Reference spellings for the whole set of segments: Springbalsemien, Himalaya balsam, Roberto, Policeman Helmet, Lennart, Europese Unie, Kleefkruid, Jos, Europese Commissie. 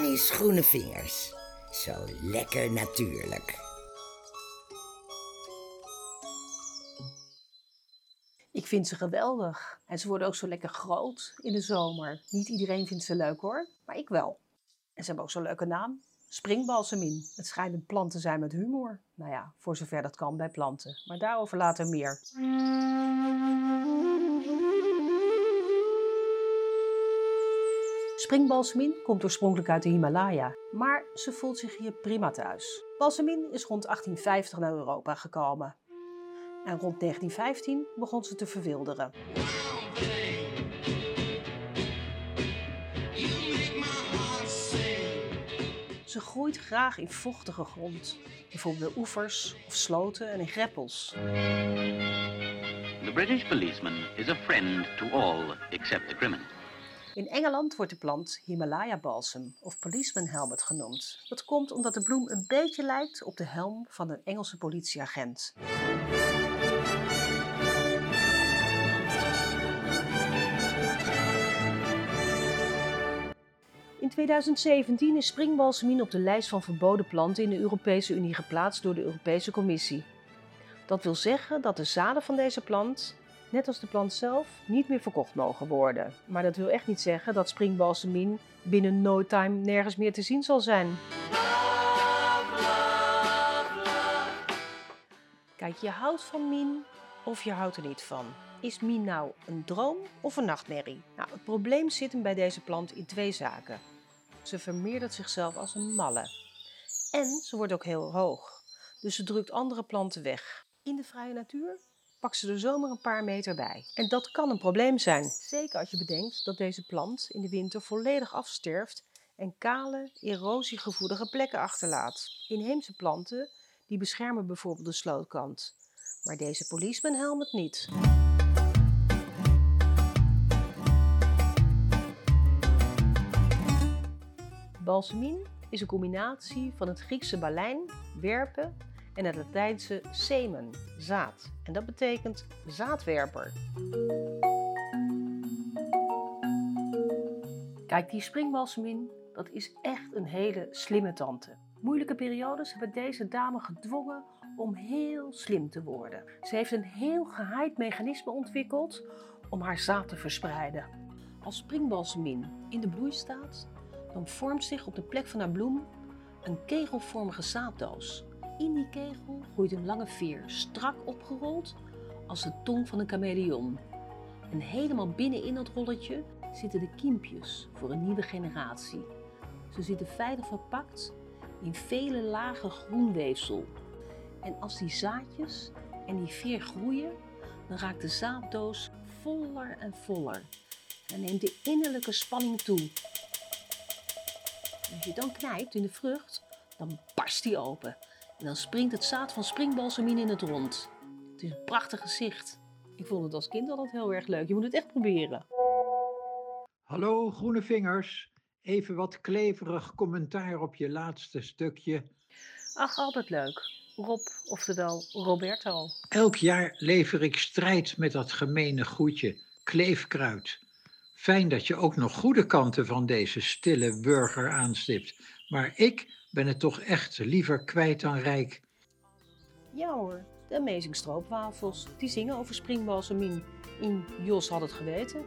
Annie's groene vingers. Zo lekker natuurlijk. Ik vind ze geweldig. En ze worden ook zo lekker groot in de zomer. Niet iedereen vindt ze leuk hoor, maar ik wel. En ze hebben ook zo'n leuke naam. Springbalsemien. Het schijnt een plant te zijn met humor. Nou ja, voor zover dat kan bij planten. Maar daarover later meer. Springbalsemien komt oorspronkelijk uit de Himalaya, maar ze voelt zich hier prima thuis. Balsemien is rond 1850 naar Europa gekomen. En rond 1915 begon ze te verwilderen. Ze groeit graag in vochtige grond, bijvoorbeeld bij oevers of sloten en in greppels. The British policeman is a friend to all except the criminal. In Engeland wordt de plant Himalaya balsam of Policeman Helmet genoemd. Dat komt omdat de bloem een beetje lijkt op de helm van een Engelse politieagent. In 2017 is springbalsemien op de lijst van verboden planten in de Europese Unie geplaatst door de Europese Commissie. Dat wil zeggen dat de zaden van deze plant, net als de plant zelf, niet meer verkocht mogen worden. Maar dat wil echt niet zeggen dat springbalsemien binnen no time nergens meer te zien zal zijn. Kijk, je houdt van mien of je houdt er niet van. Is mien nou een droom of een nachtmerrie? Nou, het probleem zit hem bij deze plant in twee zaken. Ze vermeerdert zichzelf als een malle. En ze wordt ook heel hoog. Dus ze drukt andere planten weg. In de vrije natuur pak ze er zomaar een paar meter bij. En dat kan een probleem zijn. Zeker als je bedenkt dat deze plant in de winter volledig afsterft en kale, erosiegevoelige plekken achterlaat. Inheemse planten die beschermen bijvoorbeeld de slootkant. Maar deze Policeman Helmet niet. Balsemien is een combinatie van het Griekse balijn, werpen, en het Latijnse semen, zaad. En dat betekent zaadwerper. Kijk, die springbalsemien, dat is echt een hele slimme tante. Moeilijke periodes hebben deze dame gedwongen om heel slim te worden. Ze heeft een heel geheim mechanisme ontwikkeld om haar zaad te verspreiden. Als springbalsemien in de bloei staat, dan vormt zich op de plek van haar bloem een kegelvormige zaaddoos. In die kegel groeit een lange veer, strak opgerold als de tong van een chameleon. En helemaal binnenin dat rolletje zitten de kiempjes voor een nieuwe generatie. Ze zitten veilig verpakt in vele lagen groenweefsel. En als die zaadjes en die veer groeien, dan raakt de zaaddoos voller en voller. En neemt de innerlijke spanning toe. En als je dan knijpt in de vrucht, dan barst die open. En dan springt het zaad van springbalsemien in het rond. Het is een prachtig gezicht. Ik vond het als kind altijd heel erg leuk. Je moet het echt proberen. Hallo groene vingers. Even wat kleverig commentaar op je laatste stukje. Ach, altijd leuk. Rob, oftewel Roberto. Elk jaar lever ik strijd met dat gemene groetje, kleefkruid. Fijn dat je ook nog goede kanten van deze stille burger aanstipt. Maar ik ben het toch echt liever kwijt dan rijk. Ja hoor, de Amazing Stroopwafels, die zingen over springbalsemien. En Jos had het geweten.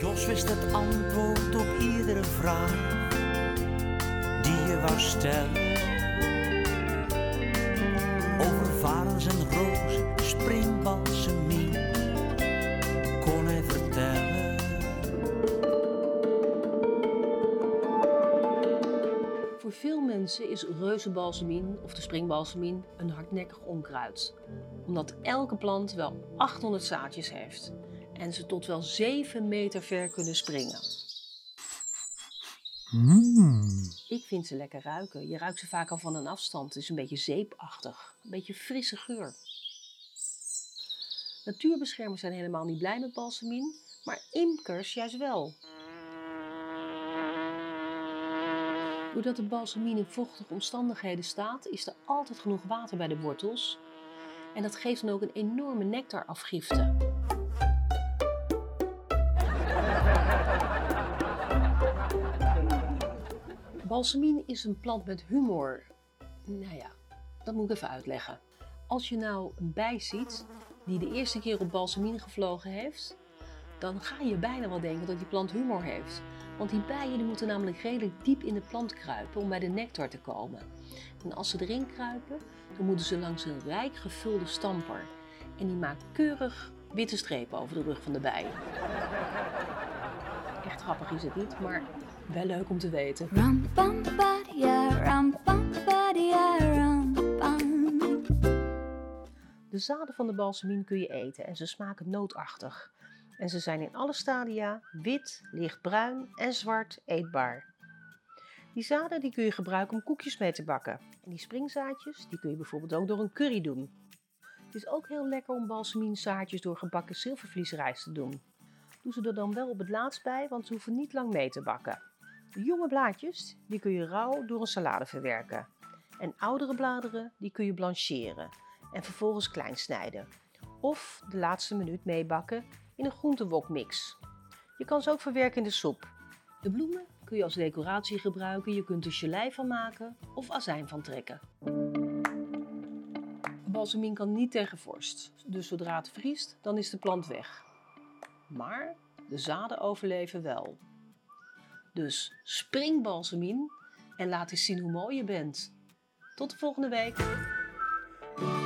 Jos wist het antwoord op iedere vraag die je wou stellen. Over varens en rozen, springbalsemien, kon hij vertellen. Voor veel mensen is reuzenbalsemien of de springbalsemien een hardnekkig onkruid. Omdat elke plant wel 800 zaadjes heeft en ze tot wel 7 meter ver kunnen springen. Ik vind ze lekker ruiken. Je ruikt ze vaak al van een afstand. Het is een beetje zeepachtig, een beetje frisse geur. Natuurbeschermers zijn helemaal niet blij met balsemien, maar imkers juist wel. Doordat de balsemien in vochtige omstandigheden staat, is er altijd genoeg water bij de wortels. En dat geeft dan ook een enorme nectarafgifte. Balsemien is een plant met humor. Nou ja, dat moet ik even uitleggen. Als je nou een bij ziet die de eerste keer op balsemien gevlogen heeft, dan ga je bijna wel denken dat die plant humor heeft. Want die bijen die moeten namelijk redelijk diep in de plant kruipen om bij de nectar te komen. En als ze erin kruipen, dan moeten ze langs een rijk gevulde stamper. En die maakt keurig witte strepen over de rug van de bijen. Echt grappig is het niet, maar wel leuk om te weten. De zaden van de balsemien kun je eten en ze smaken nootachtig. En ze zijn in alle stadia wit, lichtbruin en zwart eetbaar. Die zaden die kun je gebruiken om koekjes mee te bakken. En die springzaadjes die kun je bijvoorbeeld ook door een curry doen. Het is ook heel lekker om balsemienzaadjes door gebakken zilvervliesrijst te doen. Doe ze er dan wel op het laatst bij, want ze hoeven niet lang mee te bakken. De jonge blaadjes die kun je rauw door een salade verwerken. En oudere bladeren die kun je blancheren en vervolgens klein snijden. Of de laatste minuut meebakken in een groentewokmix. Je kan ze ook verwerken in de soep. De bloemen kun je als decoratie gebruiken. Je kunt er gelei van maken of azijn van trekken. Balsemien kan niet tegen vorst, dus zodra het vriest, dan is de plant weg. Maar de zaden overleven wel. Dus spring balsemien en laat eens zien hoe mooi je bent. Tot de volgende week!